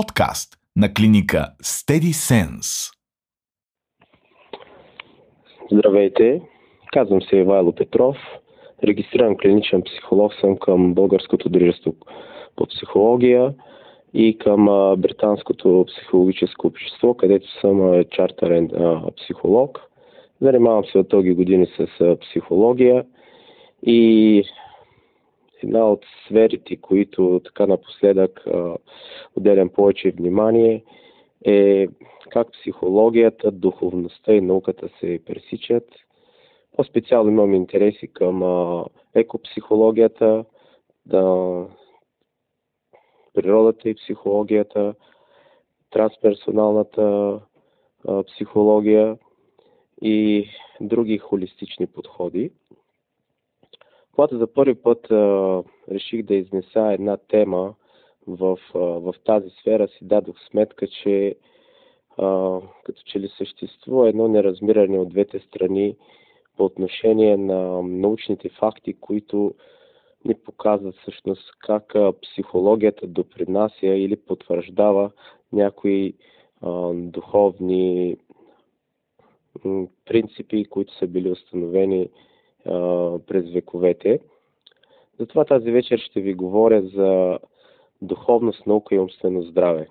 Подкаст на клиника SteadySense. Здравейте, казвам се Ивайло Петров. Регистриран клиничен психолог съм към Българското дружество по психология и към Британското психологическо общество, където съм чартърен психолог. Занимавам се от дълги години с психология и една от сферите, които така напоследък отделям повече внимание, е как психологията, духовността и науката се пресичат. По-специално имам интереси към екопсихологията, природата и психологията, трансперсоналната психология и други холистични подходи. Когато за първи път реших да изнеса една тема в тази сфера, си дадох сметка, че като че ли съществува едно неразмиране от двете страни по отношение на научните факти, които ни показват всъщност как психологията допринася или потвърждава някои духовни принципи, които са били установени през вековете. Затова тази вечер ще ви говоря за духовност, наука и умствено здраве.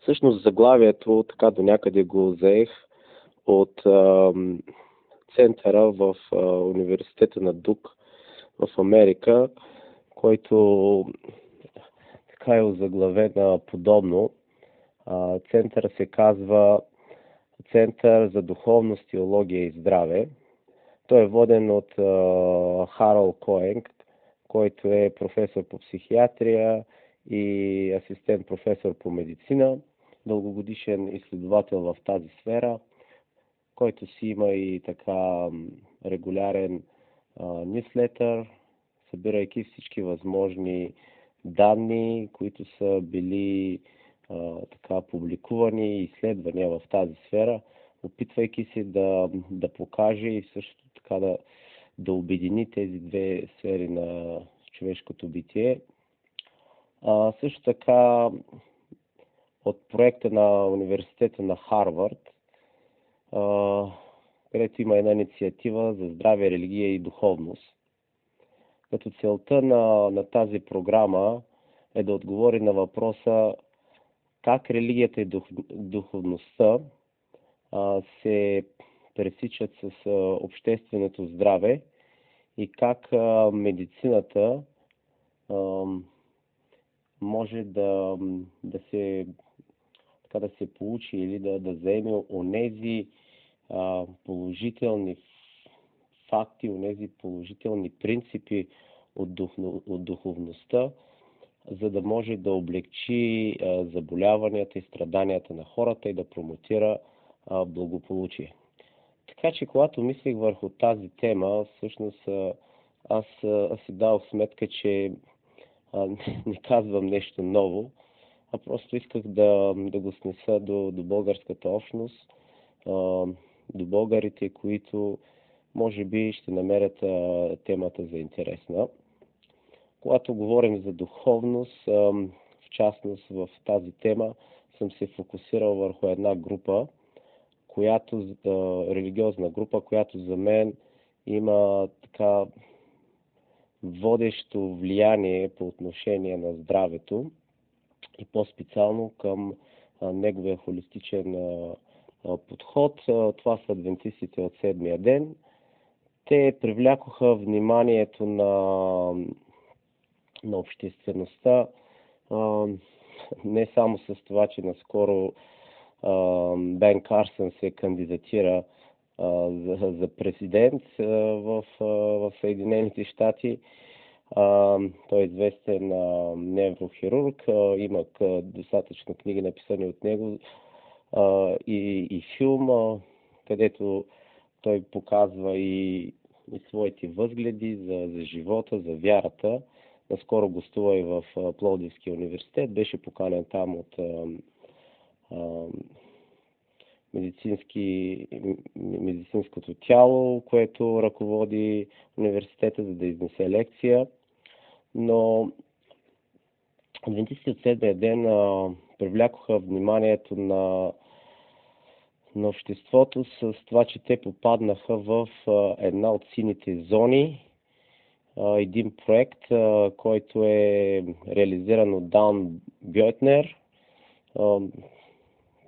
Всъщност заглавието така до някъде го заех от центъра в Университета на ДУК в Америка, който така е озаглавен подобно. Центъра се казва Център за духовност, теология и здраве. Той е воден от Harold Koenig, който е професор по психиатрия и асистент професор по медицина, дългогодишен изследовател в тази сфера, който си има и така регулярен нюслетър, събирайки всички възможни данни, които са били така публикувани и изследвания в тази сфера, опитвайки се да покаже и също така да обедини тези две сфери на човешкото битие. Също така от проекта на Университета на Харвард, където има една инициатива за здраве, религия и духовност. Като целта на тази програма е да отговори на въпроса как религията и духовността се пресичат с общественото здраве и как медицината може да се получи или да заеме онези положителни факти, онези положителни принципи от духовността, за да може да облегчи заболяванията и страданията на хората и да промотира благополучие. Така че, когато мислех върху тази тема, всъщност аз си дал сметка, че не казвам нещо ново, а просто исках да го снеса до българската общност, до българите, които може би ще намерят темата за интересна. Когато говорим за духовност, в частност в тази тема, съм се фокусирал върху една група, религиозна група, която за мен има така водещо влияние по отношение на здравето и по-специално към неговия холистичен подход. Това са адвентистите от седмия ден. Те привлякоха вниманието на обществеността не само с това, че наскоро Бен Карсон се кандидатира за президент в Съединените щати. Той е известен неврохирург. Има достатъчно книги написани от него и филм, където той показва и своите възгледи за живота, за вярата. Наскоро гостува и в Пловдивски университет. Беше поканен там от медицинското тяло, което ръководи университета, за да изнесе лекция. Но адвентистите от седмия ден привлякоха вниманието на обществото с това, че те попаднаха в една от сините зони. Един проект, който е реализиран от Дан Бьотнер.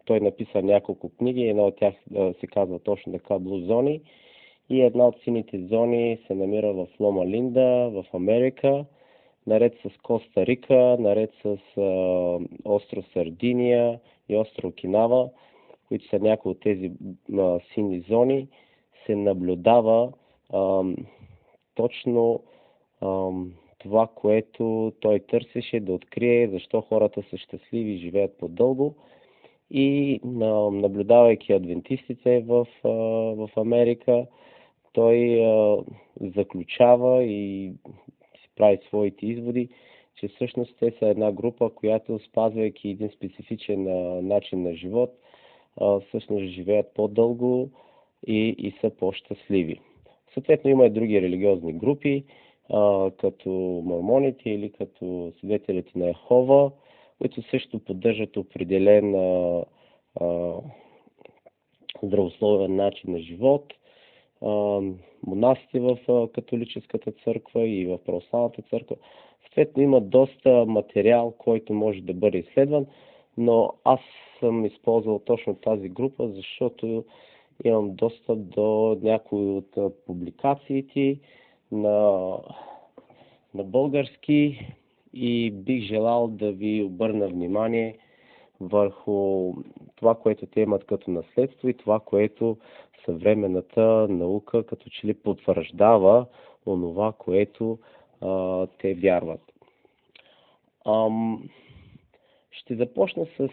Той написа няколко книги, една от тях се казва точно така Блу зони. И една от сините зони се намира в Лома Линда, в Америка, наред с Коста Рика, наред с Остров Сардиния и Остров Окинава, които са някои от тези сини зони, се наблюдава точно това, което той търсеше да открие, защо хората са щастливи и живеят по-дълго. И наблюдавайки адвентистите в Америка, той заключава и си прави своите изводи, че всъщност те са една група, която, спазвайки един специфичен начин на живот, всъщност живеят по-дълго и са по-щастливи. Съответно има и други религиозни групи, като мормоните или като свидетелите на Ехова, които също поддържат определен здравословен начин на живот. Монасите в католическата църква и в православната църква. Съответно има доста материал, който може да бъде изследван, но аз съм използвал точно тази група, защото имам достъп до някои от публикациите на български и бих желал да ви обърна внимание върху това, което те имат като наследство и това, което съвременната наука като че ли потвърждава онова, което те вярват. Ще започна с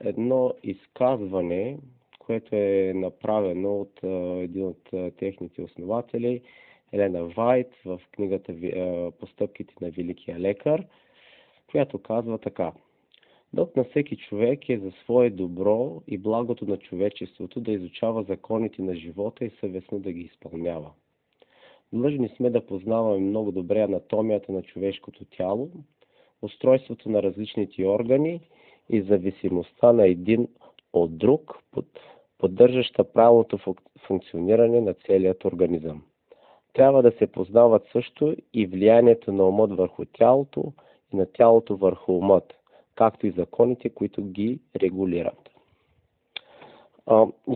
едно изказване, което е направено от един от техните основатели, Елена Вайт, в книгата «Постъпките на великия лекар», която казва така: «Дълг на всеки човек е за свое добро и благото на човечеството да изучава законите на живота и съвестно да ги изпълнява. Длъжни сме да познаваме много добре анатомията на човешкото тяло, устройството на различните органи и зависимостта на един от друг, поддържаща правилното функциониране на целият организъм. Трябва да се познават също и влиянието на умът върху тялото и на тялото върху умът, както и законите, които ги регулират».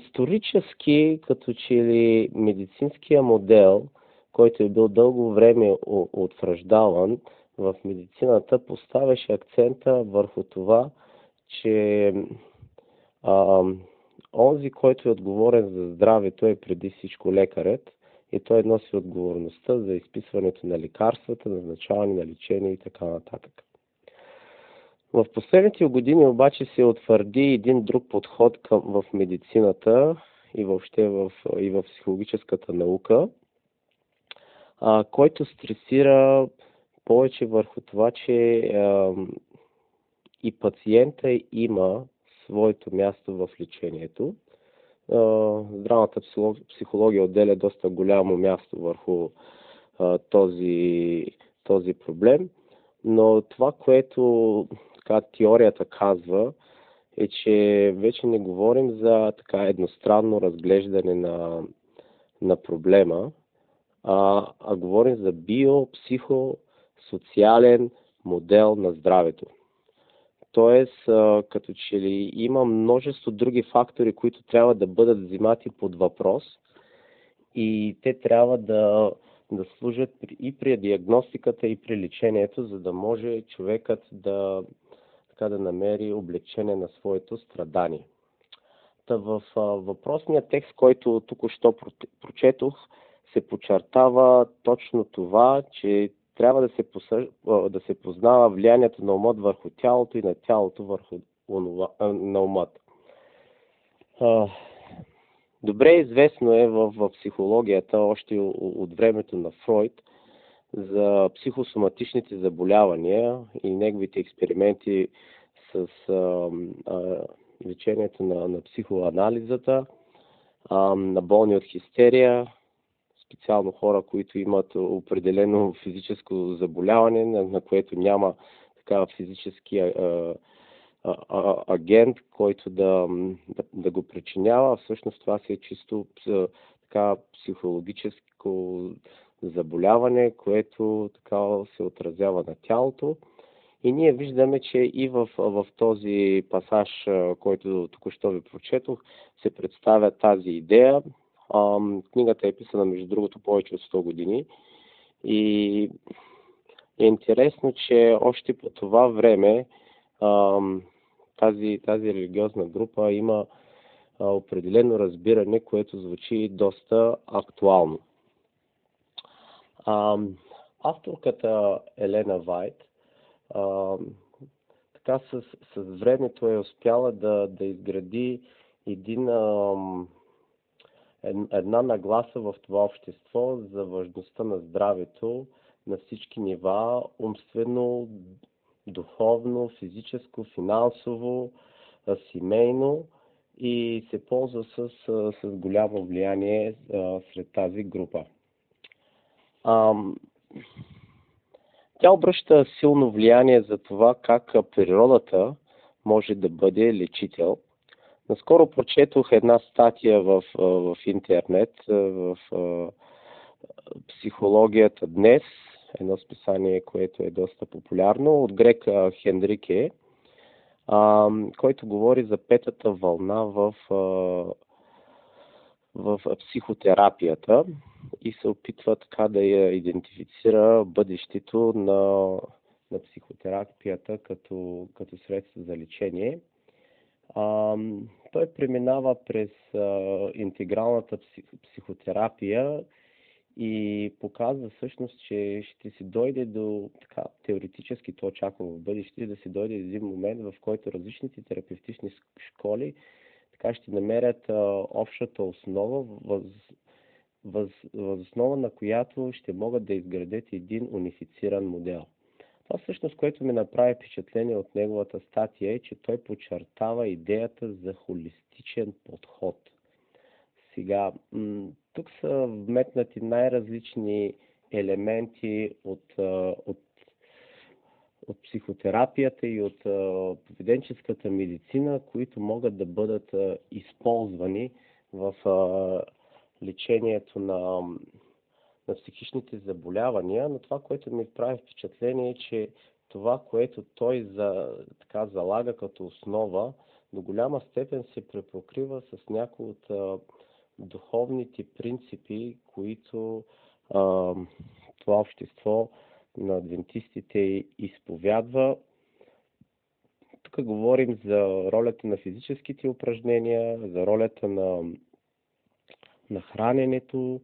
Исторически, като че ли медицинския модел, който е бил дълго време утвърждаван в медицината, поставяше акцента върху това, че онзи, който е отговорен за здравето, е преди всичко лекарят, и той носи отговорността за изписването на лекарствата, назначаване на лечение и така нататък. В последните години обаче се утвърди един друг подход в медицината и въобще в психологическата наука, който стресира повече върху това, че и пациента има своето място в лечението. Здравната психология отделя доста голямо място върху този проблем, но това, което теорията казва, е, че вече не говорим за едностранно разглеждане на проблема, а говорим за биопсихосоциален модел на здравето. Тоест, като че ли има множество други фактори, които трябва да бъдат взимати под въпрос и те трябва да служат и при диагностиката, и при лечението, за да може човекът да намери облегчение на своето страдание. В въпросния текст, който току-що прочетох, се подчертава точно това, че трябва да се познава влиянието на умът върху тялото и на тялото върху на умът. Добре известно е в психологията, още от времето на Фройд, за психосоматичните заболявания и неговите експерименти с лечението на психоанализата, на болни от хистерия, специално хора, които имат определено физическо заболяване, на което няма така физически агент, който да го причинява. Всъщност това си е чисто така психологическо заболяване, което така се отразява на тялото. И ние виждаме, че и в този пасаж, който току-що ви прочетох, се представя тази идея. Книгата е писана, между другото, повече от 100 години. И е интересно, че още по това време тази религиозна група има определено разбиране, което звучи доста актуално. Авторката Елена Вайт така с времето е успяла да изгради една нагласа в това общество за важността на здравето на всички нива, умствено, духовно, физическо, финансово, семейно, и се ползва с голямо влияние сред тази група. Тя обръща силно влияние за това как природата може да бъде лечител. Наскоро прочетох една статия в интернет, в Психологията днес, едно списание, което е доста популярно, от Грек Хендрике, който говори за петата вълна в психотерапията и се опитва така да я идентифицира бъдещето на психотерапията като средство за лечение. Той преминава през интегралната психотерапия и показва всъщност, че ще си дойде до, така теоретически то очаква в бъдеще, да се дойде един момент, в който различните терапевтични школи така ще намерят общата основа, възоснова на която ще могат да изградят един унифициран модел. Това всъщност, което ми направи впечатление от неговата статия, е, че той подчертава идеята за холистичен подход. Сега, тук са вметнати най-различни елементи от психотерапията и от поведенческата медицина, които могат да бъдат използвани в лечението на психичните заболявания, но това, което ми прави впечатление, е, че това, което той така залага като основа, до голяма степен се препокрива с някои от духовните принципи, които това общество на адвентистите изповядва. Тук говорим за ролята на физическите упражнения, за ролята на храненето,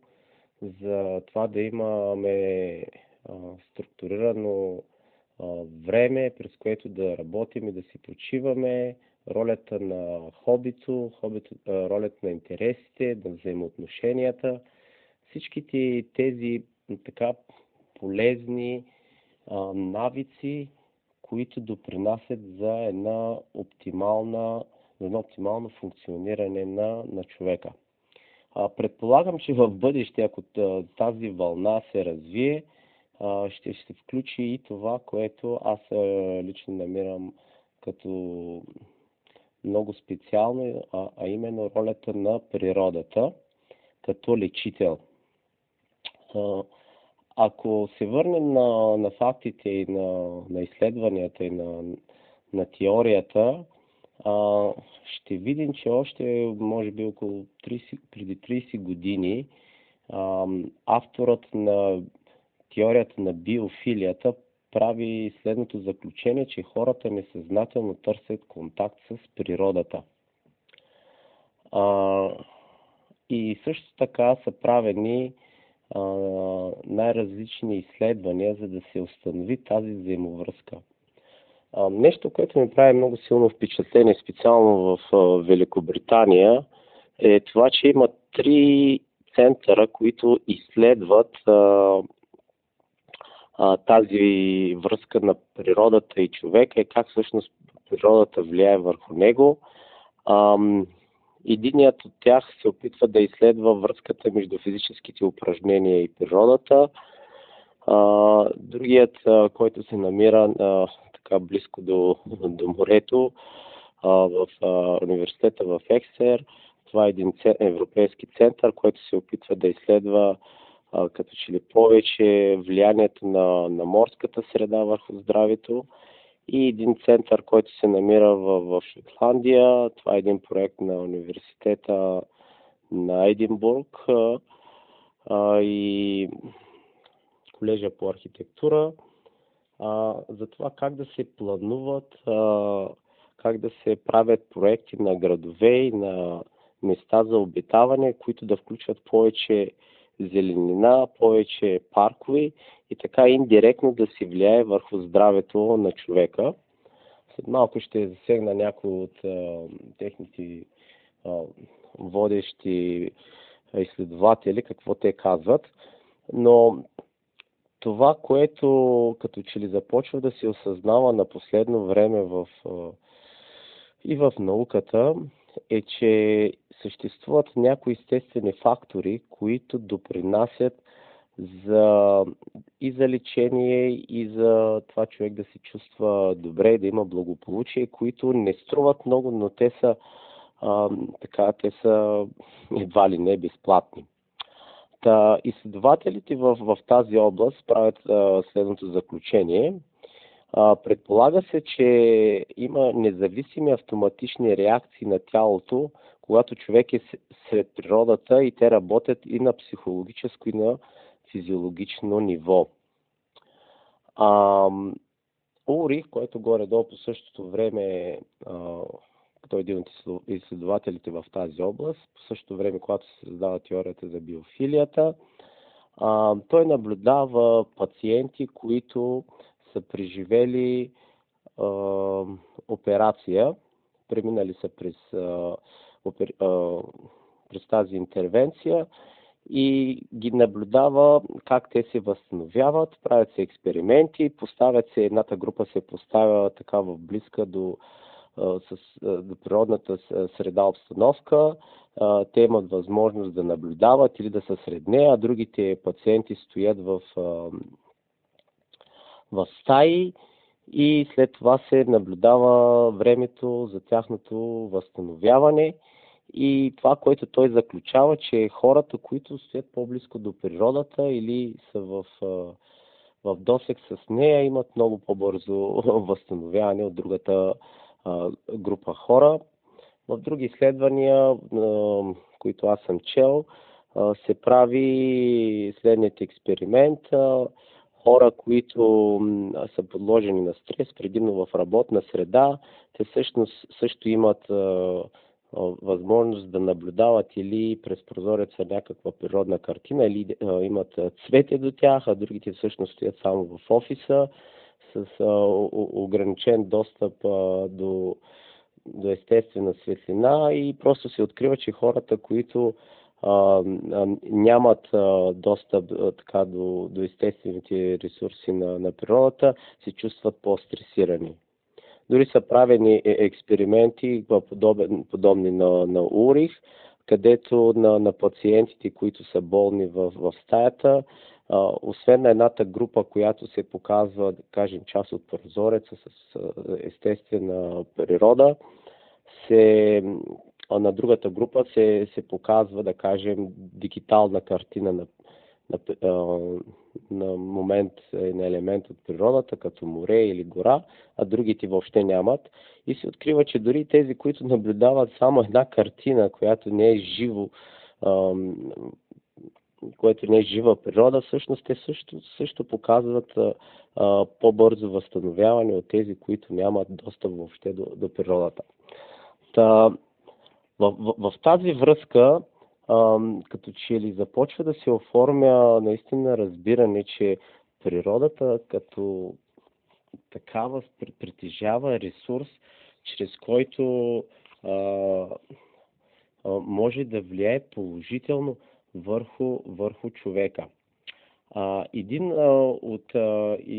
за това да имаме структурирано време, през което да работим и да си почиваме, ролята на хобито, ролята на интересите, на взаимоотношенията. Всичките тези така полезни навици, които допринасят за едно оптимално функциониране на човека. Предполагам, че в бъдеще, ако тази вълна се развие, ще се включи и това, което аз лично намирам като много специално, а именно ролята на природата като лечител. Ако се върнем на фактите и на изследванията и на теорията, ще видим, че още може би около преди 30 години авторът на теорията на биофилията прави следното заключение, че хората несъзнателно търсят контакт с природата. И също така са правени най-различни изследвания, за да се установи тази взаимовръзка. Нещо, което ми прави много силно впечатление, специално в Великобритания, е това, че има 3 центъра, които изследват тази връзка на природата и човека и как всъщност природата влияе върху него. Единият от тях се опитва да изследва връзката между физическите упражнения и природата. Другият, който се намира така близко до морето, в университета в Ексер. Това е един европейски център, който се опитва да изследва като че ли повече влиянието на морската среда върху здравето. И един център, който се намира в Шветландия. Това е един проект на университета на Единбург и колежа по архитектура. За това как да се плануват, как да се правят проекти на градове и на места за обитаване, които да включват повече зеленина, повече паркове и така индиректно да се влияе върху здравето на човека. След малко ще засегна някои от техните водещи изследователи, какво те казват. Но това, което като че ли започва да се осъзнава на последно време и в науката, е, че съществуват някои естествени фактори, които допринасят и за лечение, и за това човек да се чувства добре, да има благополучие, които не струват много, но те са, едва ли не безплатни. Та, изследователите в тази област правят следното заключение. Предполага се, че има независими автоматични реакции на тялото, когато човек е сред природата, и те работят и на психологическо, и на физиологично ниво. Урих, който горе-долу по същото време, като един от изследователите в тази област, по същото време, когато се създава теорията за биофилията, той наблюдава пациенти, които са преживели операция, преминали са през тази интервенция и ги наблюдава как те се възстановяват, правят се експерименти, едната група се поставя така в близка до природната среда обстановка, те имат възможност да наблюдават или да са сред нея, а другите пациенти стоят в стаи и след това се наблюдава времето за тяхното възстановяване. И това, което той заключава, че хората, които стоят по-близко до природата или са в досек с нея, имат много по-бързо възстановяване от другата група хора. В други изследвания, които аз съм чел, се прави следният експеримент. Хора, които са подложени на стрес, предимно в работна среда, те също имат възможност да наблюдават или през прозореца някаква природна картина, или имат цвете до тях, а другите всъщност стоят само в офиса с ограничен достъп до естествена светлина, и просто се открива, че хората, които нямат достъп до естествените ресурси на природата, се чувстват по-стресирани. Дори са правени експерименти, подобни на Урих, където на пациентите, които са болни в стаята, освен на едната група, която се показва, да кажем, част от прозореца с естествена природа, на другата група се показва, да кажем, дигитална картина на момент, на елемент от природата, като море или гора, а другите въобще нямат. И се открива, че дори тези, които наблюдават само една картина, която не е жива природа, всъщност те също показват по-бързо възстановяване от тези, които нямат достъп въобще до природата. Та, в тази връзка, като че ли започва да се оформя наистина разбиране, че природата като такава притежава ресурс, чрез който може да влияе положително върху човека. Един от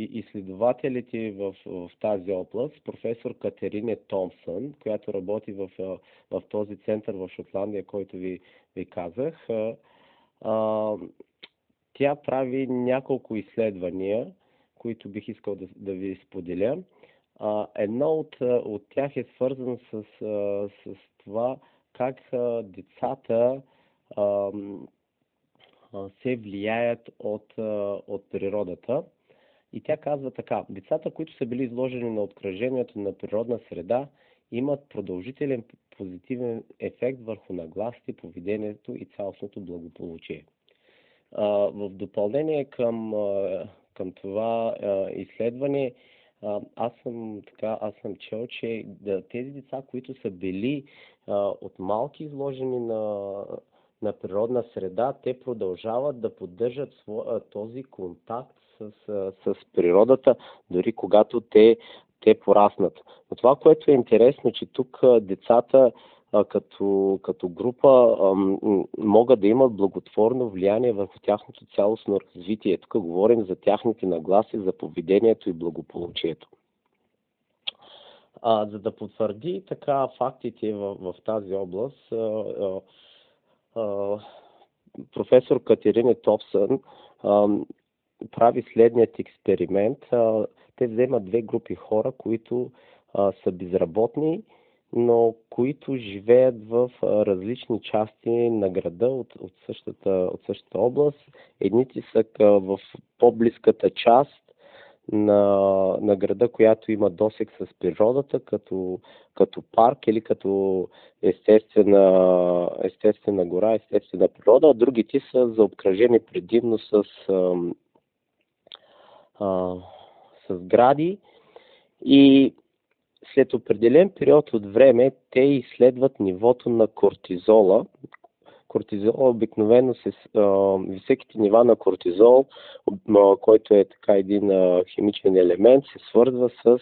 изследователите в тази област, професор Катерина Томпсън, която работи в този център в Шотландия, който ви казах, тя прави няколко изследвания, които бих искал да ви споделя. Едно от тях е свързано с това как децата се влияят от природата. И тя казва така: децата, които са били изложени на обкръжението на природна среда, имат продължителен позитивен ефект върху нагласите, поведението и цялостното благополучие. В допълнение към това изследване, аз съм чел, че тези деца, които са били от малки изложени на природна среда, те продължават да поддържат този контакт с природата, дори когато те пораснат. Но това, което е интересно, че тук децата като група могат да имат благотворно влияние върху тяхното цялостно развитие. Тук говорим за тяхните нагласи, за поведението и благополучието. За да потвърди така фактите в тази област, професор Катерина Томпсън прави следният експеримент. Те вземат две групи хора, които са безработни, но които живеят в различни части на града от същата област. Едните са в по-близката част на града, която има досек с природата, като парк или като естествена гора, естествена природа, а другите са заобкръжени предимно с гради. И след определен период от време те изследват нивото на кортизола. Кортизол обикновено високите нива на кортизол, който е така един химичен елемент, се свързва с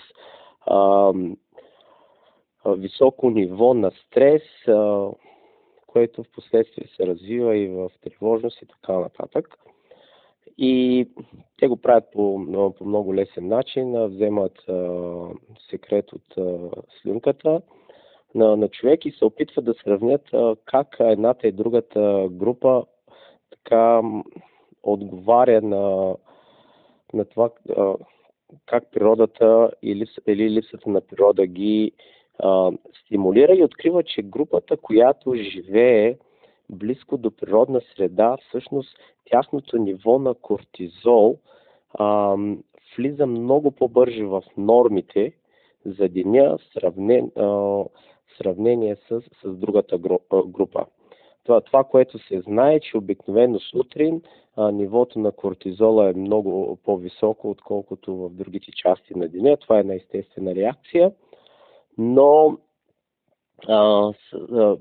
високо ниво на стрес, което в последствие се развива и в тревожност и така нататък. И те го правят по много лесен начин. Вземат секрет от слюнката на човек и се опитват да сравнят как едната и другата група така отговаря на това как природата или липсата на природа ги стимулира, и открива, че групата, която живее близко до природна среда, всъщност тяхното ниво на кортизол влиза много по-бързо в нормите за деня в сравнение с другата група. Това, което се знае, че обикновено сутрин нивото на кортизола е много по-високо, отколкото в другите части на деня. Това е една естествена реакция, но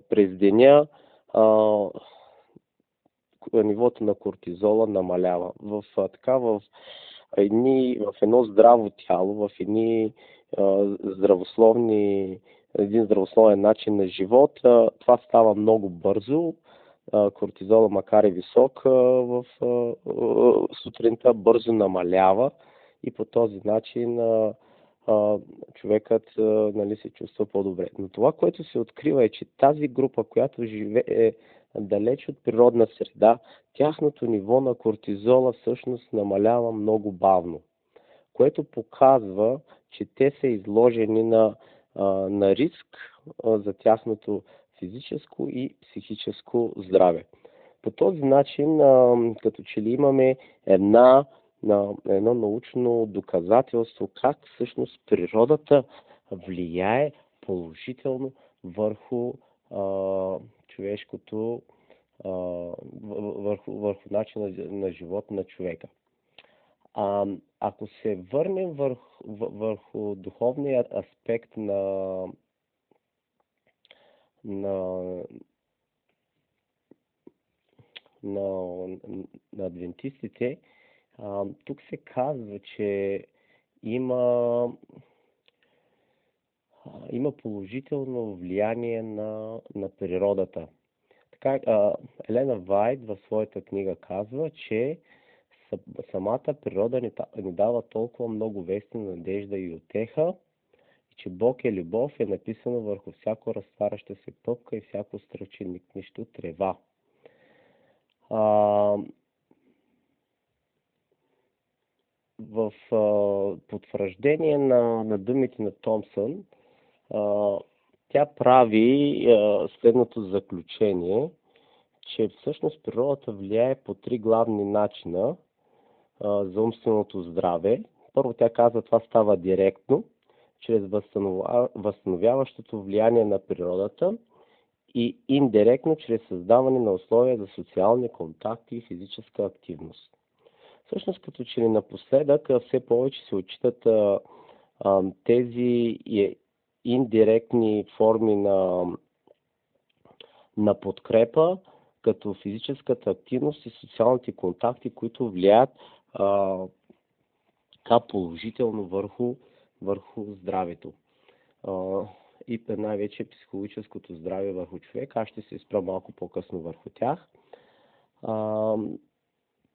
през деня нивото на кортизола намалява. В едно здраво тяло, в един здравословен начин на живот, това става много бързо. Кортизола, макар и висок в сутринта, бързо намалява и по този начин човекът се чувства по-добре. Но това, което се открива, е, че тази група, която живее далеч от природна среда, тяхното ниво на кортизола всъщност намалява много бавно, което показва, че те са изложени на риск за тяхното физическо и психическо здраве. По този начин, като че ли имаме едно научно доказателство как всъщност природата влияе положително върху човешкото, върху начина на живот на човека. Ако се върнем върху духовния аспект на адвентистите, тук се казва, че има положително влияние на природата. Така, Елена Вайт в своята книга казва, че самата природа ни дава толкова много вести, надежда и утеха, че Бог е любов е написано върху всяко разтваряща се пъпка и всяко стръвче нищо трева. в потвърждение на думите на Томпсън, тя прави следното заключение, че всъщност природата влияе по три главни начина за умственото здраве. Първо тя казва, това става директно, чрез възстановяващото влияние на природата и индиректно, чрез създаване на условия за социални контакти и физическа активност. Всъщност, като че ли напоследък все повече се отчитат тези индиректни форми на подкрепа, като физическата активност и социалните контакти, които влияят положително върху здравето. И най-вече психологическото здраве върху човек. Аз ще се спра малко по-късно върху тях.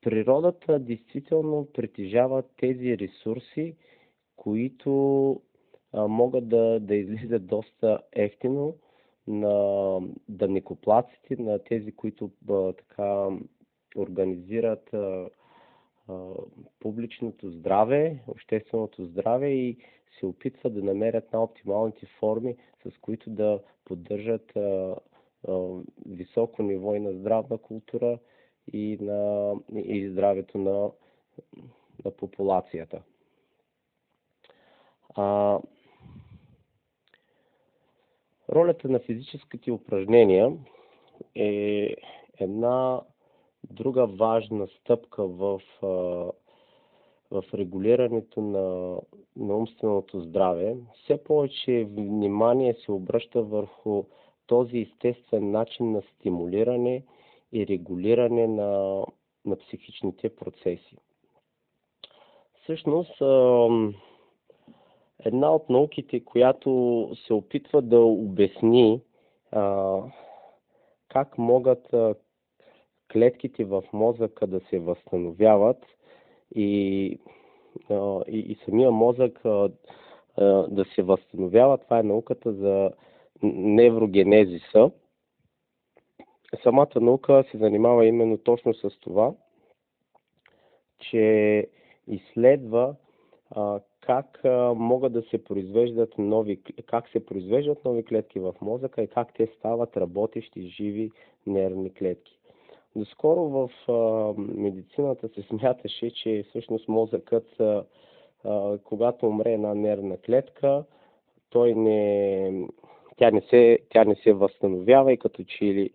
Природата действително притежава тези ресурси, които могат да излизат доста евтино на данъкоплатците, на тези, които така организират публичното здраве, общественото здраве и се опитват да намерят най-оптималните форми, с които да поддържат високо ниво и на здравна култура и здравето на популацията. Ролята на физическите упражнения е една друга важна стъпка в регулирането на умственото здраве. Все повече внимание се обръща върху този естествен начин на стимулиране и регулиране на психичните процеси. Всъщност, една от науките, която се опитва да обясни как могат клетките в мозъка да се възстановяват и самия мозък да се възстановява. Това е науката за неврогенезиса. Самата наука се занимава именно точно с това, че изследва как се произвеждат нови клетки в мозъка и как те стават работещи живи нервни клетки. Доскоро в медицината се смяташе, че всъщност мозъкът, когато умре една нервна клетка, тя не се възстановява и като че ли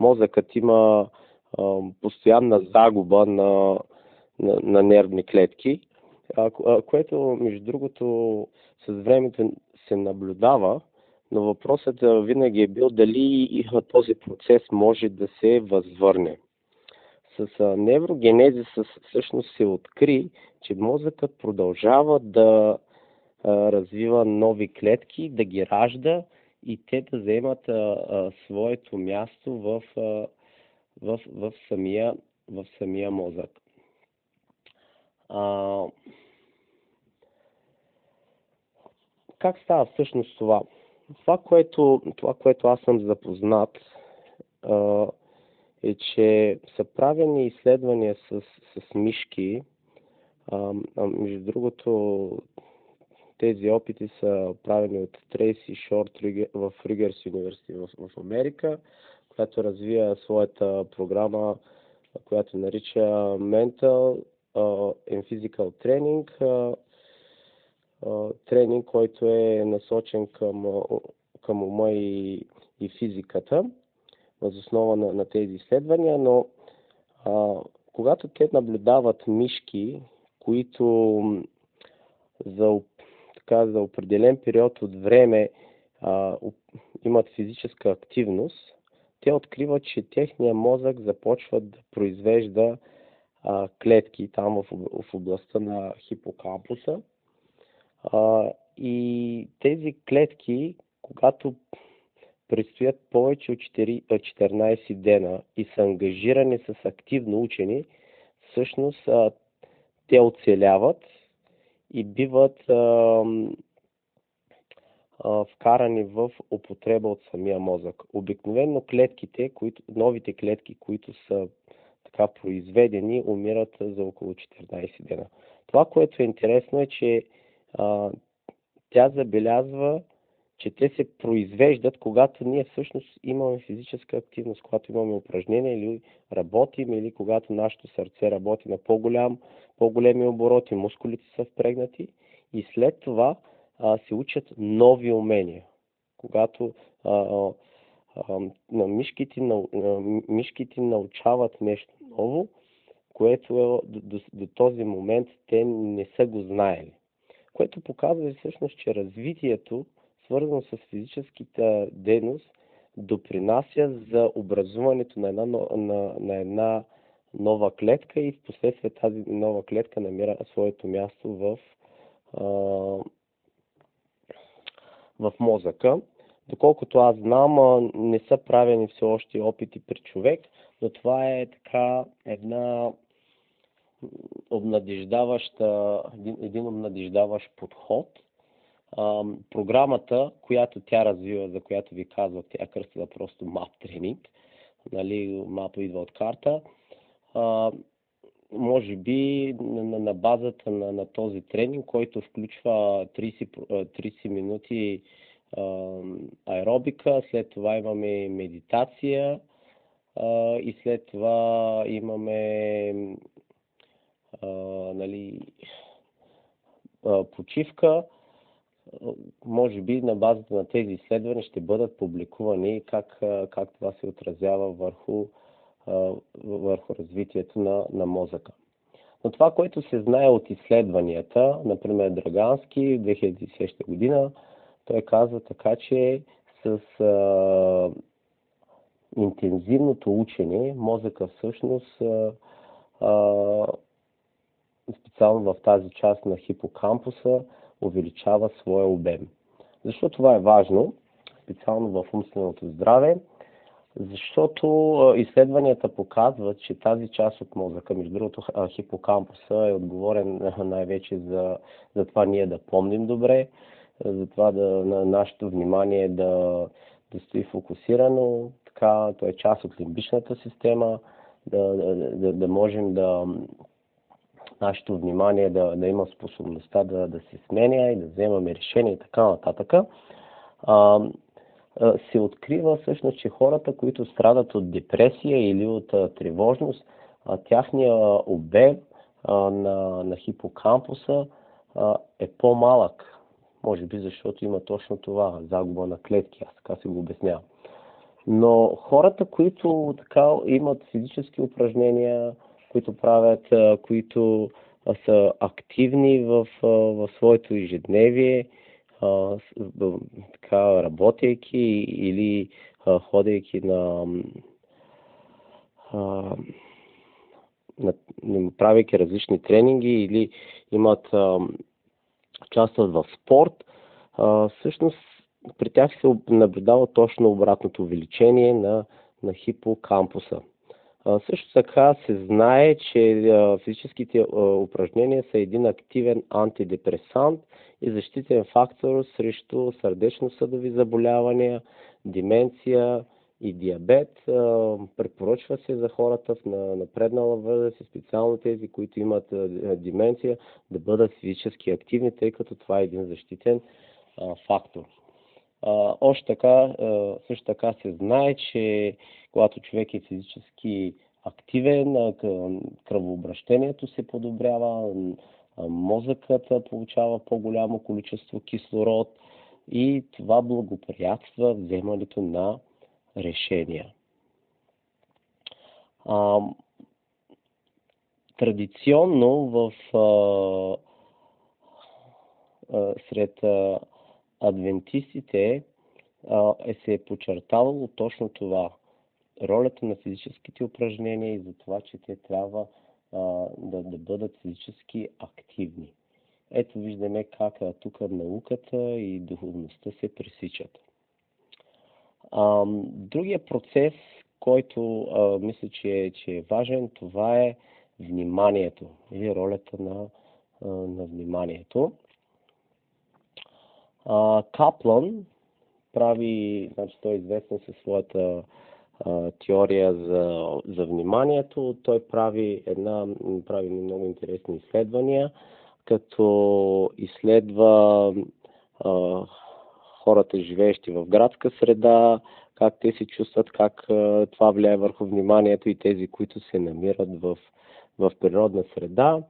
мозъкът има постоянна загуба на нервни клетки, което между другото с времето се наблюдава. Но въпросът винаги е бил дали този процес може да се възвърне. С неврогенезиса всъщност се откри, че мозъкът продължава да развива нови клетки, да ги ражда и те да заемат своето място в самия мозък. Как става всъщност това? Това, което аз съм запознат, е, че са правени изследвания с мишки. Между другото, тези опити са правени от Tracy Short в Rutgers University в Америка, която развива своята програма, която нарича Mental and Physical Training, тренинг, който е насочен към ума и физиката, въз основа на тези изследвания, но когато те наблюдават мишки, които за определен период от време имат физическа активност, те откриват, че техният мозък започва да произвежда клетки там в областта на хипокампуса. И тези клетки, когато предстоят повече от 14 дена и са ангажирани с активно учени, всъщност те оцеляват и биват вкарани в употреба от самия мозък. Обикновено новите клетки, които са така произведени, умират за около 14 дена. Това, което е интересно е, че тя забелязва, че те се произвеждат, когато ние всъщност имаме физическа активност, когато имаме упражнения или работим, или когато нашето сърце работи на по-големи обороти, мускулите са впрегнати и след това се учат нови умения. Когато мишките научават нещо ново, което до този момент те не са го знаели. Което показва всъщност, че развитието, свързано с физическата дейност, допринася за образуването на една нова клетка и в последствие тази нова клетка намира своето място в мозъка. Доколкото аз знам, не са правени все още опити при човек, но това е така една обнадеждаващ подход. Програмата, която тя развива, за която ви казвах, тя кръстила просто мап тренинг, нали, мапа идва от карта. Може би на базата на този тренинг, който включва 30 минути аеробика, след това имаме медитация и след това имаме почивка. Може би на базата на тези изследвания ще бъдат публикувани как това се отразява върху развитието на мозъка. Но това, което се знае от изследванията, например Драгански в 2007 година, той казва така, че с интензивното учене мозъка всъщност специално в тази част на хипокампуса увеличава своя обем. Защо това е важно, специално в умственото здраве? Защото изследванията показват, че тази част от мозъка, между другото хипокампуса е отговорен най-вече за това ние да помним добре, за това на нашето внимание да стои фокусирано, така, то е част от лимбичната система, да можем да нашето внимание да има способността да се сменя и да вземаме решения и така нататък. Се открива всъщност, че хората, които страдат от депресия или от тревожност, тяхния обем на хипокампуса е по-малък. Може би защото има точно това, загуба на клетки, аз така се го обяснявам. Но хората, които така имат физически упражнения, които правят, които са активни в своето ежедневие, така работейки или ходейки правейки различни тренинги или участват в спорт, всъщност при тях се наблюдава точно обратното увеличение на хипокампуса. Също така се знае, че физическите упражнения са един активен антидепресант и защитен фактор срещу сърдечно-съдови заболявания, деменция и диабет. Препоръчва се за хората в напреднала възраст и специално тези, които имат деменция, да бъдат физически активни, тъй като това е един защитен фактор. Също така се знае, че когато човек е физически активен, кръвообращението се подобрява, мозъкът получава по-голямо количество кислород и това благоприятства вземането на решения. Традиционно сред адвентистите се е подчертавало точно това. Ролята на физическите упражнения и за това, че те трябва да бъдат физически активни. Ето виждаме как тук науката и духовността се пресичат. Другия процес, който мисля, че е важен, това е вниманието или ролята на вниманието. Каплан той е известен със своята теория за вниманието. Той прави много интересни изследвания, като изследва хората, живеещи в градска среда, как те се чувстват, как това влияе върху вниманието и тези, които се намират в природна среда.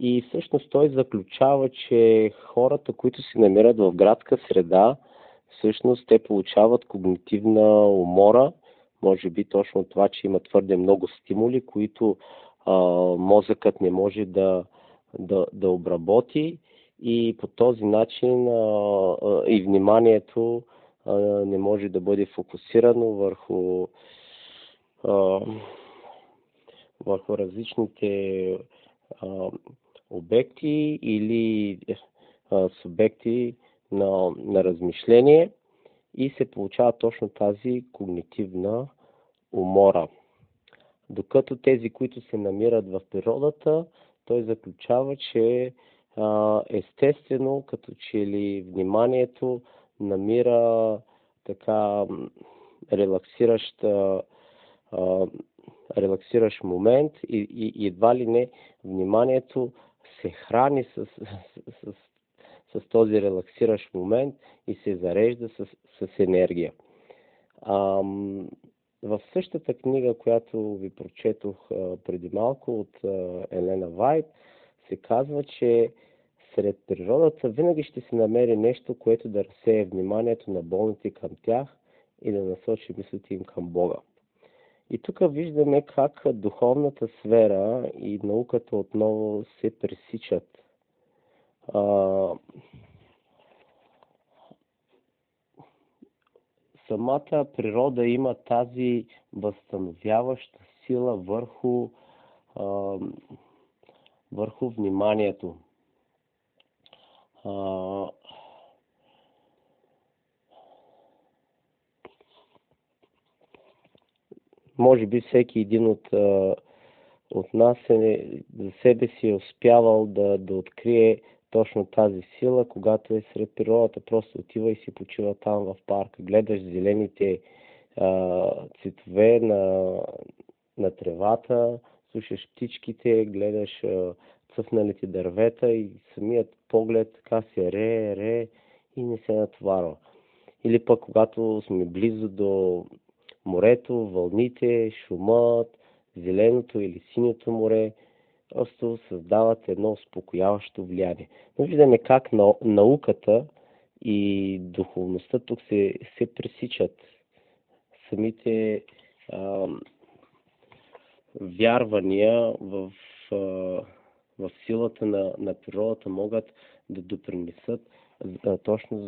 И всъщност той заключава, че хората, които се намират в градска среда, всъщност те получават когнитивна умора. Може би точно това, че има твърде много стимули, които мозъкът не може да обработи, и по този начин и вниманието не може да бъде фокусирано върху различните обекти или субекти на размишление, и се получава точно тази когнитивна умора. Докато тези, които се намират в природата, той заключава, че естествено, като че ли вниманието намира така релаксиращ момент и едва ли не вниманието се храни с този релаксиращ момент и се зарежда с енергия. В същата книга, която ви прочетох преди малко от Елена Вайт, се казва, че сред природата винаги ще се намери нещо, което да разсее вниманието на болните към тях и да насочи мислите им към Бога. И тук виждаме как духовната сфера и науката отново се пресичат. Самата природа има тази възстановяваща сила върху вниманието. Може би всеки един от нас за себе си е успявал да открие точно тази сила, когато е сред природата. Просто отива и си почива там в парка. Гледаш зелените цветове на тревата, слушаш птичките, гледаш цъфналите дървета и самият поглед така се рее и не се натоварва. Или пък когато сме близо до морето, вълните, шумът, зеленото или синьото море, просто създават едно успокояващо влияние. Но виждаме как науката и духовността тук се пресичат. Самите вярвания в силата на природата могат да допринесат точно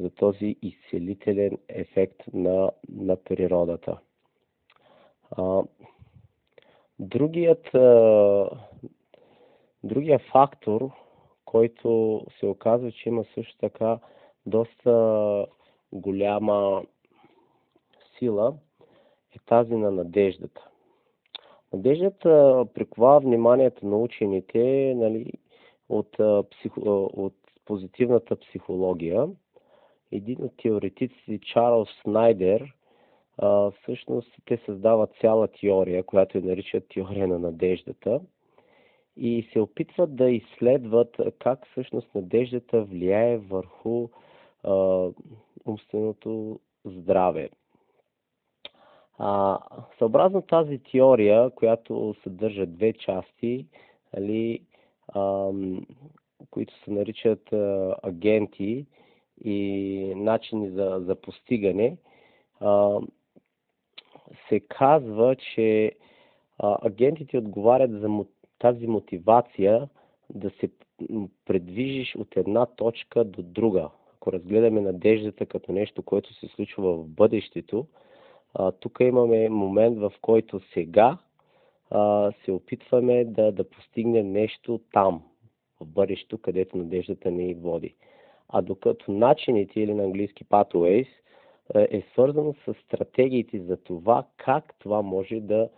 за този изцелителен ефект на природата. Другия фактор, който се оказва, че има също така доста голяма сила, е тази на надеждата. Надеждата приковава вниманието на учените от позитивната психология. Един от теоретиците, Чарлз Снайдер, всъщност те създават цяла теория, която я наричат теория на надеждата, и се опитват да изследват как всъщност надеждата влияе върху умственото здраве. Съобразно тази теория, която съдържа две части, които се наричат агенти и начини за постигане, се казва, че агентите отговарят за тази мотивация да се предвижиш от една точка до друга. Ако разгледаме надеждата като нещо, което се случва в бъдещето, тук имаме момент, в който сега се опитваме да постигнем нещо там, в бъдещето, където надеждата ни води. А докато начините, или на английски pathways, е свързано с стратегиите за това, как това може да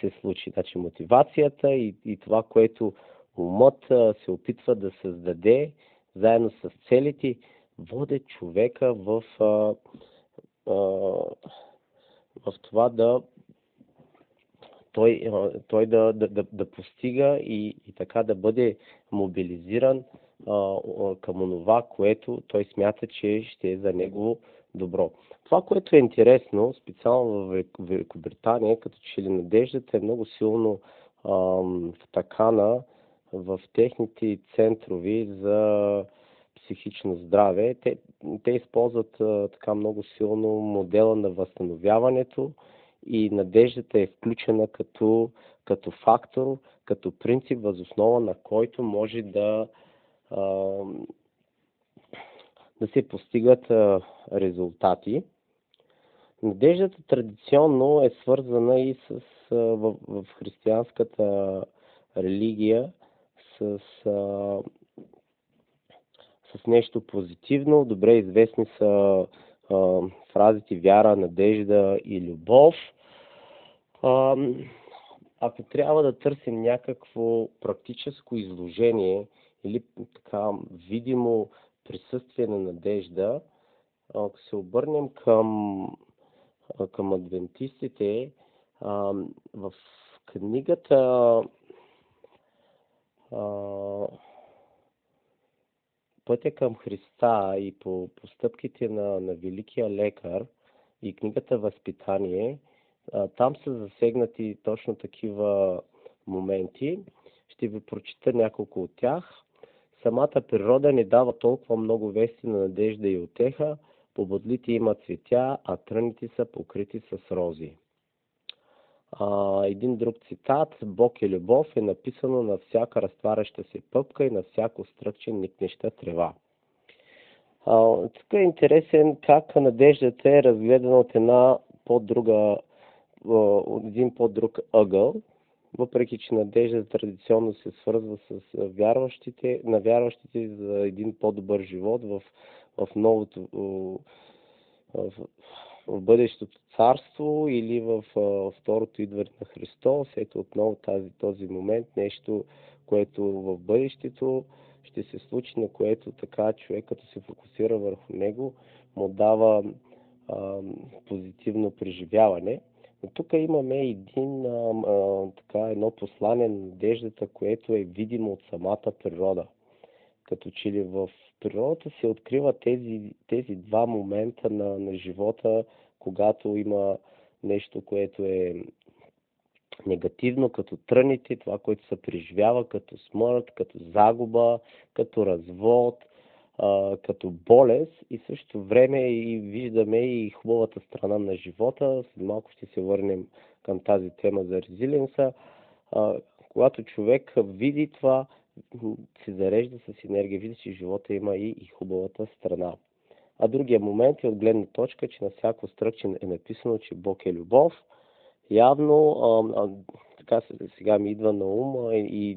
се случи. Значи мотивацията и това, което умът се опитва да създаде, заедно с целите, води човека в това да той да постига и така да бъде мобилизиран към онова, което той смята, че ще е за него добро. Това, което е интересно, специално в Великобритания, като че ли надеждата е много силно втъкана в техните центрови за психично здраве. Те използват така много силно модела на възстановяването и надеждата е включена като фактор, като принцип, въз основа на който може да се постигат резултати. Надеждата традиционно е свързана и в християнската религия с нещо позитивно. Добре известни са фразите вяра, надежда и любов. Ако трябва да търсим някакво практическо изложение или така видимо присъствие на надежда, ако се обърнем към адвентистите, в книгата Пътя към Христа и по постъпките на великия лекар и книгата Възпитание, там са засегнати точно такива моменти. Ще ви прочита няколко от тях. Самата природа не дава толкова много вести на надежда и утеха. Пободлите имат цветя, а тръните са покрити с рози. Един друг цитат: Бог е любов е написано на всяка разтваряща се пъпка и на всяко стръкче никнеща трева. Тук е интересен как надеждата е разгледана от един по-друг ъгъл. Въпреки че надеждата традиционно се свързва с вярващите за един по-добър живот в новото, в бъдещото царство или в второто идване на Христос. Ето отново този момент, нещо, което в бъдещето ще се случи, на което така човек, като се фокусира върху него, му дава позитивно преживяване. Но тук имаме едно послание на надеждата, което е видимо от самата природа. Като че ли в природата се открива тези два момента на живота, когато има нещо, което е негативно, като тръните, това, което се преживява, като смърт, като загуба, като развод, като болест, и също време и виждаме и хубавата страна на живота. След малко ще се върнем към тази тема за резилиенса. Когато човек види това, се зарежда с енергия, види, че живота има и хубавата страна. А другия момент е от гледна точка, че на всяко стръкче е написано, че Бог е любов. Явно, така сега ми идва на ум и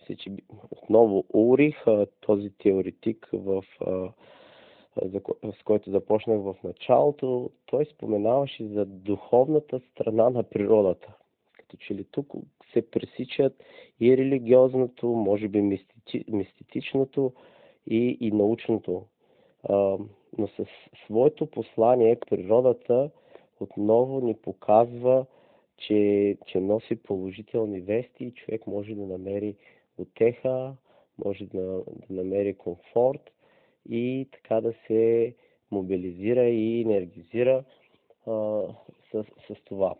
мисля, че отново Урих, този теоретик, с който започнах в началото, той споменаваше за духовната страна на природата. Като че ли тук се пресичат и религиозното, може би мистичното и научното. Но със своето послание природата отново ни показва, че носи положителни вести и човек може да намери утеха, може да намери комфорт и така да се мобилизира и енергизира с това.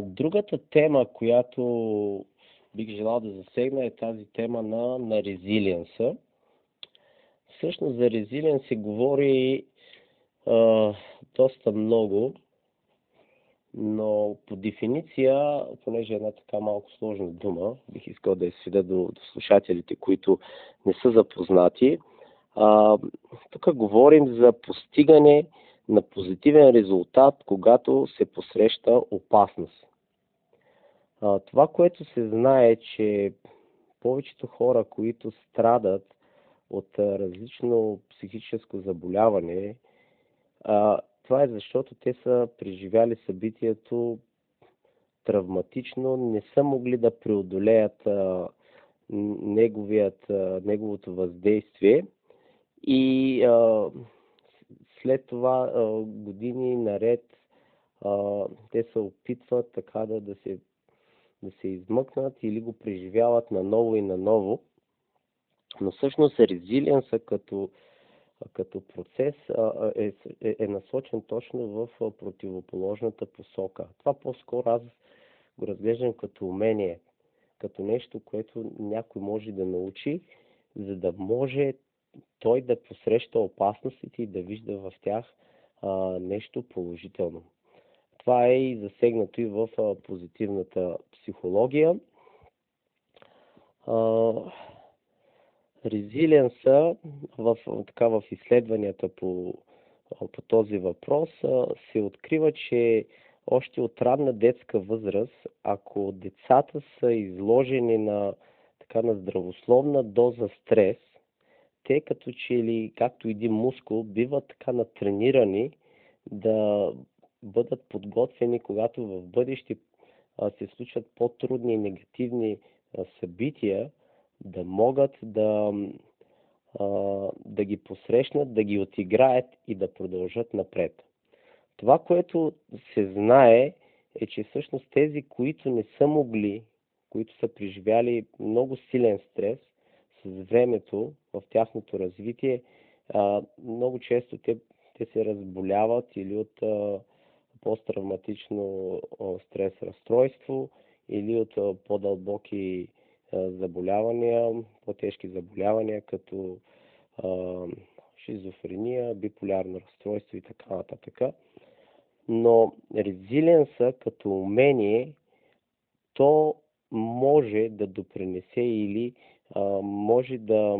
Другата тема, която бих желал да засегна, е тази тема на резилиенса. Всъщност за резилиенс се говори доста много, но по дефиниция, понеже е една така малко сложна дума, бих искал да я сведа до слушателите, които не са запознати. Тук говорим за постигане на позитивен резултат, когато се посреща опасност. Това, което се знае, е, че повечето хора, които страдат от различно психическо заболяване, това е защото те са преживяли събитието травматично, не са могли да преодолеят неговото въздействие и След това години наред те се опитват така да се измъкнат или го преживяват наново и наново. Но всъщност резилиенса като процес е насочен точно в противоположната посока. Това по-скоро аз го разглеждам като умение, като нещо, което някой може да научи, за да може той да посреща опасностите и да вижда в тях нещо положително. Това е и засегнато и в позитивната психология. Резилиенса в изследванията по този въпрос се открива, че още от ранна детска възраст, ако децата са изложени на здравословна доза стрес, те като че ли, както един мускул, биват така натренирани да бъдат подготвени, когато в бъдеще се случват по-трудни и негативни събития, да могат да ги посрещнат, да ги отиграят и да продължат напред. Това, което се знае, е, че всъщност тези, които не са могли, които са преживяли много силен стрес, с времето в тяхното развитие, много често те се разболяват или от посттравматично стрес разстройство, или от по-дълбоки заболявания, по-тежки заболявания, като шизофрения, биполярно разстройство и така нататък. Но резилиенса като умение, то може да допринесе или може да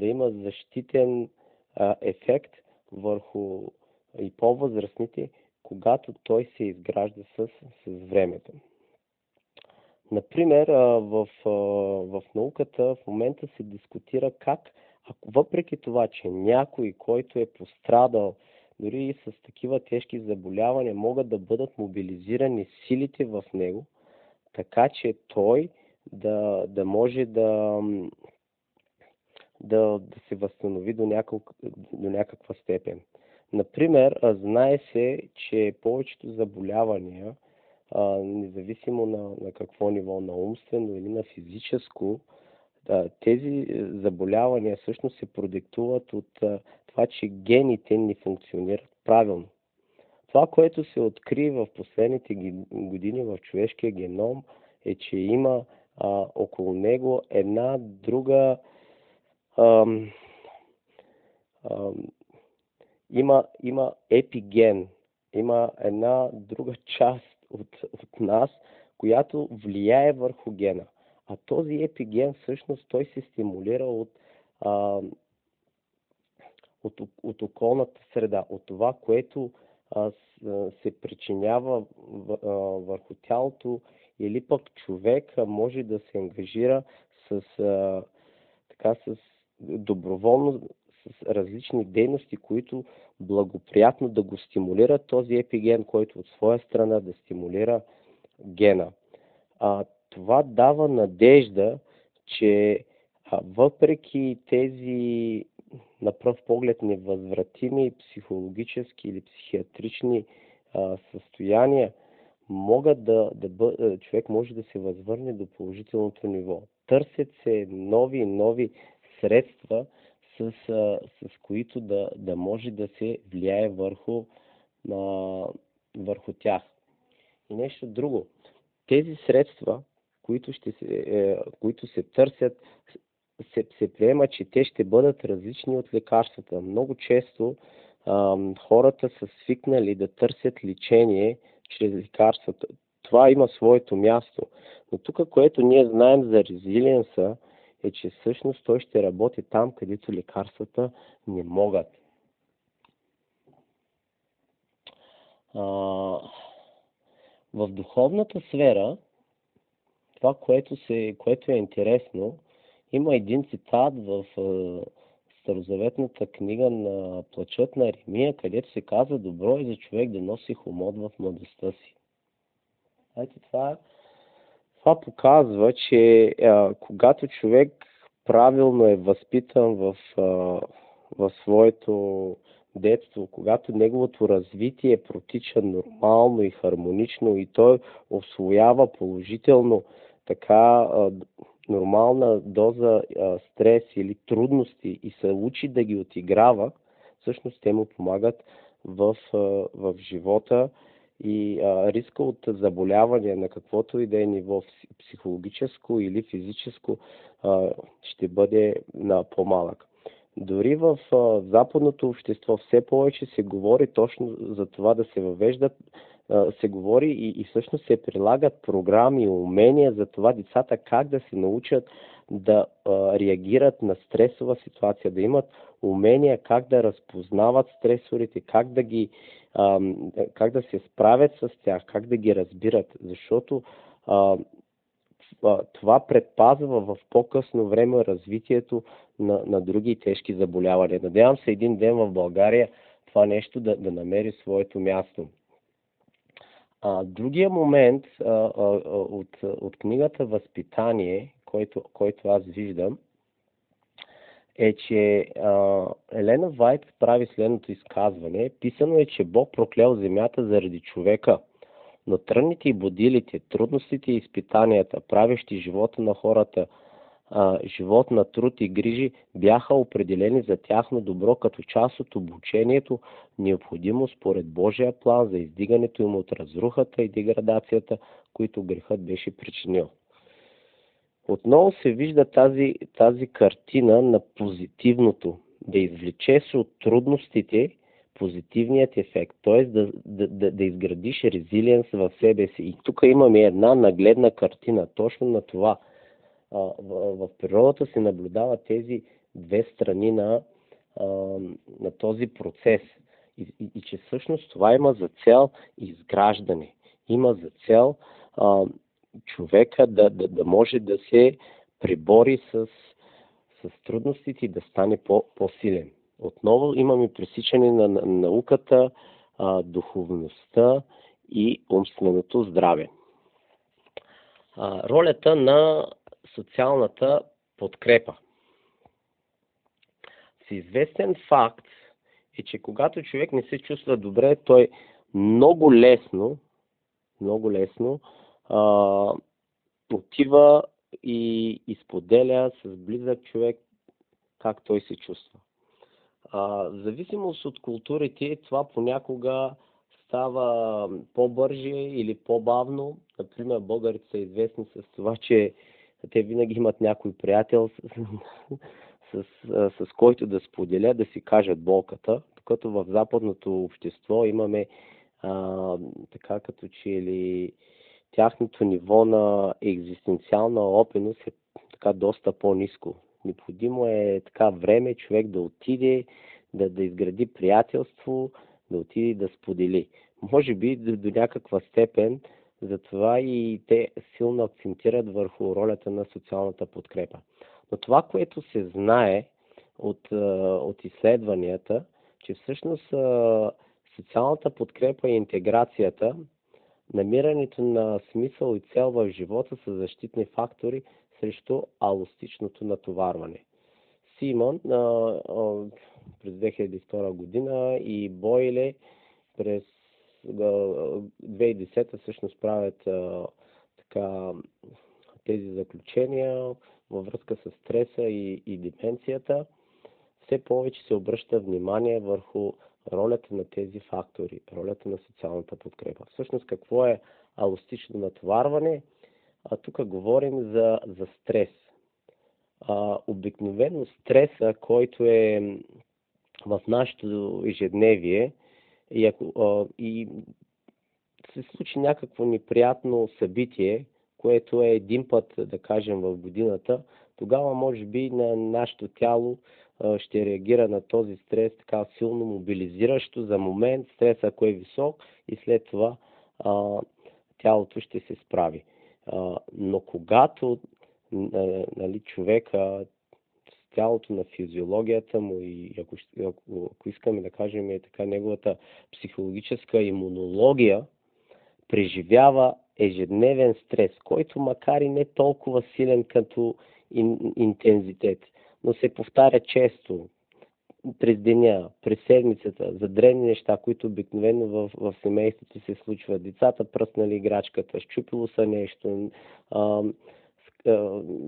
има защитен ефект върху и по-възрастните, когато той се изгражда с времето. Например, в науката в момента се дискутира как, ако въпреки това, че някой, който е пострадал, дори и с такива тежки заболявания, могат да бъдат мобилизирани силите в него, така че той да може да се възстанови до някаква степен. Например, знае се, че повечето заболявания, независимо на какво ниво, на умствено или на физическо, тези заболявания всъщност се продиктуват от това, че гените ни функционират правилно. Това, което се откри в последните години в човешкия геном, е, че има около него една друга има епиген, има една друга част от нас, която влияе върху гена. А този епиген всъщност той се стимулира от околната среда, от това, което се причинява върху тялото, или пък човек може да се ангажира с доброволно с различни дейности, които благоприятно да го стимулират този епиген, който от своя страна да стимулира гена. Това дава надежда, че въпреки тези на пръв поглед невъзвратими психологически или психиатрични състояния, човек може да се възвърне до положителното ниво. Търсят се нови и нови средства, с които да може да се влияе върху тях. И нещо друго. Тези средства, които се търсят, се приема, че те ще бъдат различни от лекарствата. Много често хората са свикнали да търсят лечение чрез лекарствата. Това има своето място. Но тук, което ние знаем за резилиенса, е, че всъщност той ще работи там, където лекарствата не могат. В духовната сфера, това, което е интересно, има един цитат в старозаветната книга на Плачът на Еремия, където се казва: добро е за човек да носи хомот в младостта си. Това показва, че когато човек правилно е възпитан в своето детство, когато неговото развитие протича нормално и хармонично и той усвоява положително така нормална доза стрес или трудности и се учи да ги отиграва, всъщност те му помагат в живота и риска от заболяване на каквото и да е ниво, психологическо или физическо, ще бъде на по-малък. Дори в западното общество все повече се говори точно за това да се въвеждат, се говори и всъщност се прилагат програми и умения за това децата как да се научат да реагират на стресова ситуация, да имат умения как да разпознават стресорите, как да се справят с тях, как да ги разбират, защото това предпазва в по-късно време развитието на други тежки заболявания. Надявам се един ден в България това нещо да намери своето място. Другия момент от книгата Възпитание, който аз виждам, е, че Елена Вайт прави следното изказване. Писано е, че Бог проклял земята заради човека, но трънните и будилите, трудностите и изпитанията, правещи живота на хората, живот на труд и грижи, бяха определени за тяхно добро като част от обучението, необходимо според Божия план за издигането им от разрухата и деградацията, които грехът беше причинил. Отново се вижда тази картина на позитивното, да извлече се от трудностите позитивният ефект, т.е. да изградиш резилиенс в себе си. И тук имаме една нагледна картина, точно на това. В природата се наблюдават тези две страни на този процес. И че всъщност това има за цел изграждане. Има за цел човека да може да се пребори с трудностите и да стане по-силен. Отново имаме пресичане на науката, духовността и умственото здраве. Ролята на социалната подкрепа. Всеизвестен факт е, че когато човек не се чувства добре, той много лесно отива и споделя с близък човек как той се чувства. В зависимост от културите, това понякога става по-бърже или по-бавно. Например, българите са известни с това, че те винаги имат някой приятел, с който да споделя, да си кажат болката. Докато в западното общество имаме така като че ли тяхното ниво на екзистенциална опеност е така доста по-ниско. Необходимо е така време човек да отиде, да изгради приятелство, да отиде да сподели. Може би до някаква степен, затова и те силно акцентират върху ролята на социалната подкрепа. Но това, което се знае от изследванията, че всъщност социалната подкрепа и интеграцията, намирането на смисъл и цел в живота са защитни фактори срещу алостичното натоварване. Симон през 2002 година и Бойле през 2010 всъщност правят така тези заключения във връзка с стреса и деменцията. Все повече се обръща внимание върху ролята на тези фактори, ролята на социалната подкрепа. Всъщност какво е алостично натоварване? Тук говорим за стрес. Обикновено стреса, който е в нашето ежедневие, и се случи някакво неприятно събитие, което е един път, да кажем, в годината, тогава може би на нашето тяло ще реагира на този стрес така силно мобилизиращо. За момент стресът, ако е висок, и след това тялото ще се справи. Но когато човека, тялото на физиологията му и ако искаме да кажем така неговата психологическа имунология, преживява ежедневен стрес, който макар и не толкова силен като интензитет, но се повтаря често, през деня, през седмицата, за древни неща, които обикновено в семейството се случват. Децата пръснали играчката, щупило са нещо,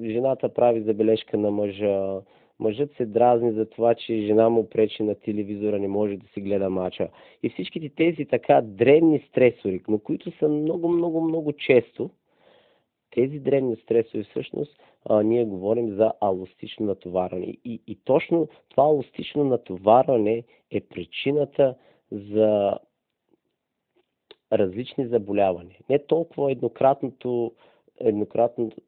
жената прави забележка на мъжа, мъжът се дразни за това, че жена му пречи на телевизора, не може да си гледа мача. И всичките тези така древни стресори, но които са много често, тези древни стресори всъщност ние говорим за алостично натоварване. И точно това алостично натоварване е причината за различни заболявания. Не толкова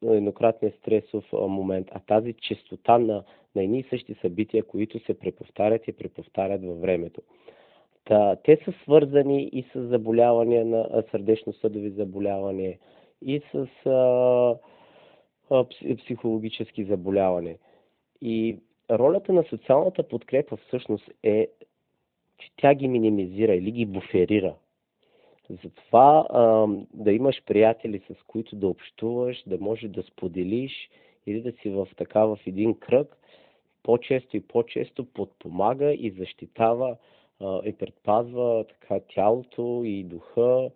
еднократният стресов момент, а тази честота на едни и същи събития, които се преповтарят и преповтарят във времето. Те са свързани и с заболявания на сърдечно-съдови заболявания, и с психологически заболявания. И ролята на социалната подкрепа всъщност е, че тя ги минимизира или ги буферира. Затова да имаш приятели, с които да общуваш, да можеш да споделиш или да си в един кръг, по-често и по-често подпомага и защитава и предпазва тялото и духа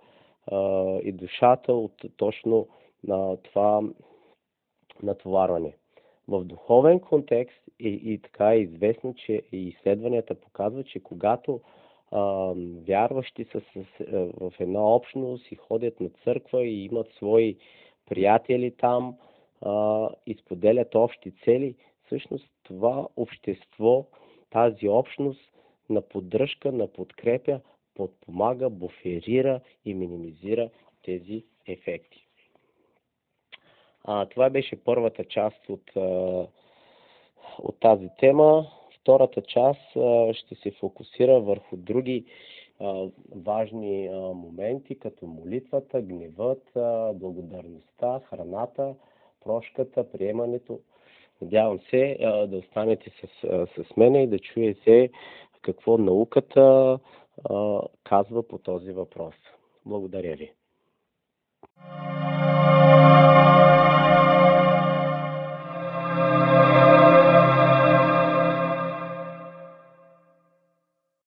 и душата от точно на това натоварване. В духовен контекст и така е известно, че изследванията показват, че когато вярващи са в една общност и ходят на църква и имат свои приятели там и споделят общи цели, всъщност това общество, тази общност на поддръжка, на подкрепя, подпомага, буферира и минимизира тези ефекти. Това беше първата част от тази тема. Втората част ще се фокусира върху други важни моменти, като молитвата, гневът, благодарността, храната, прошката, приемането. Надявам се да останете с мене и да чуете какво науката казва по този въпрос. Благодаря ви.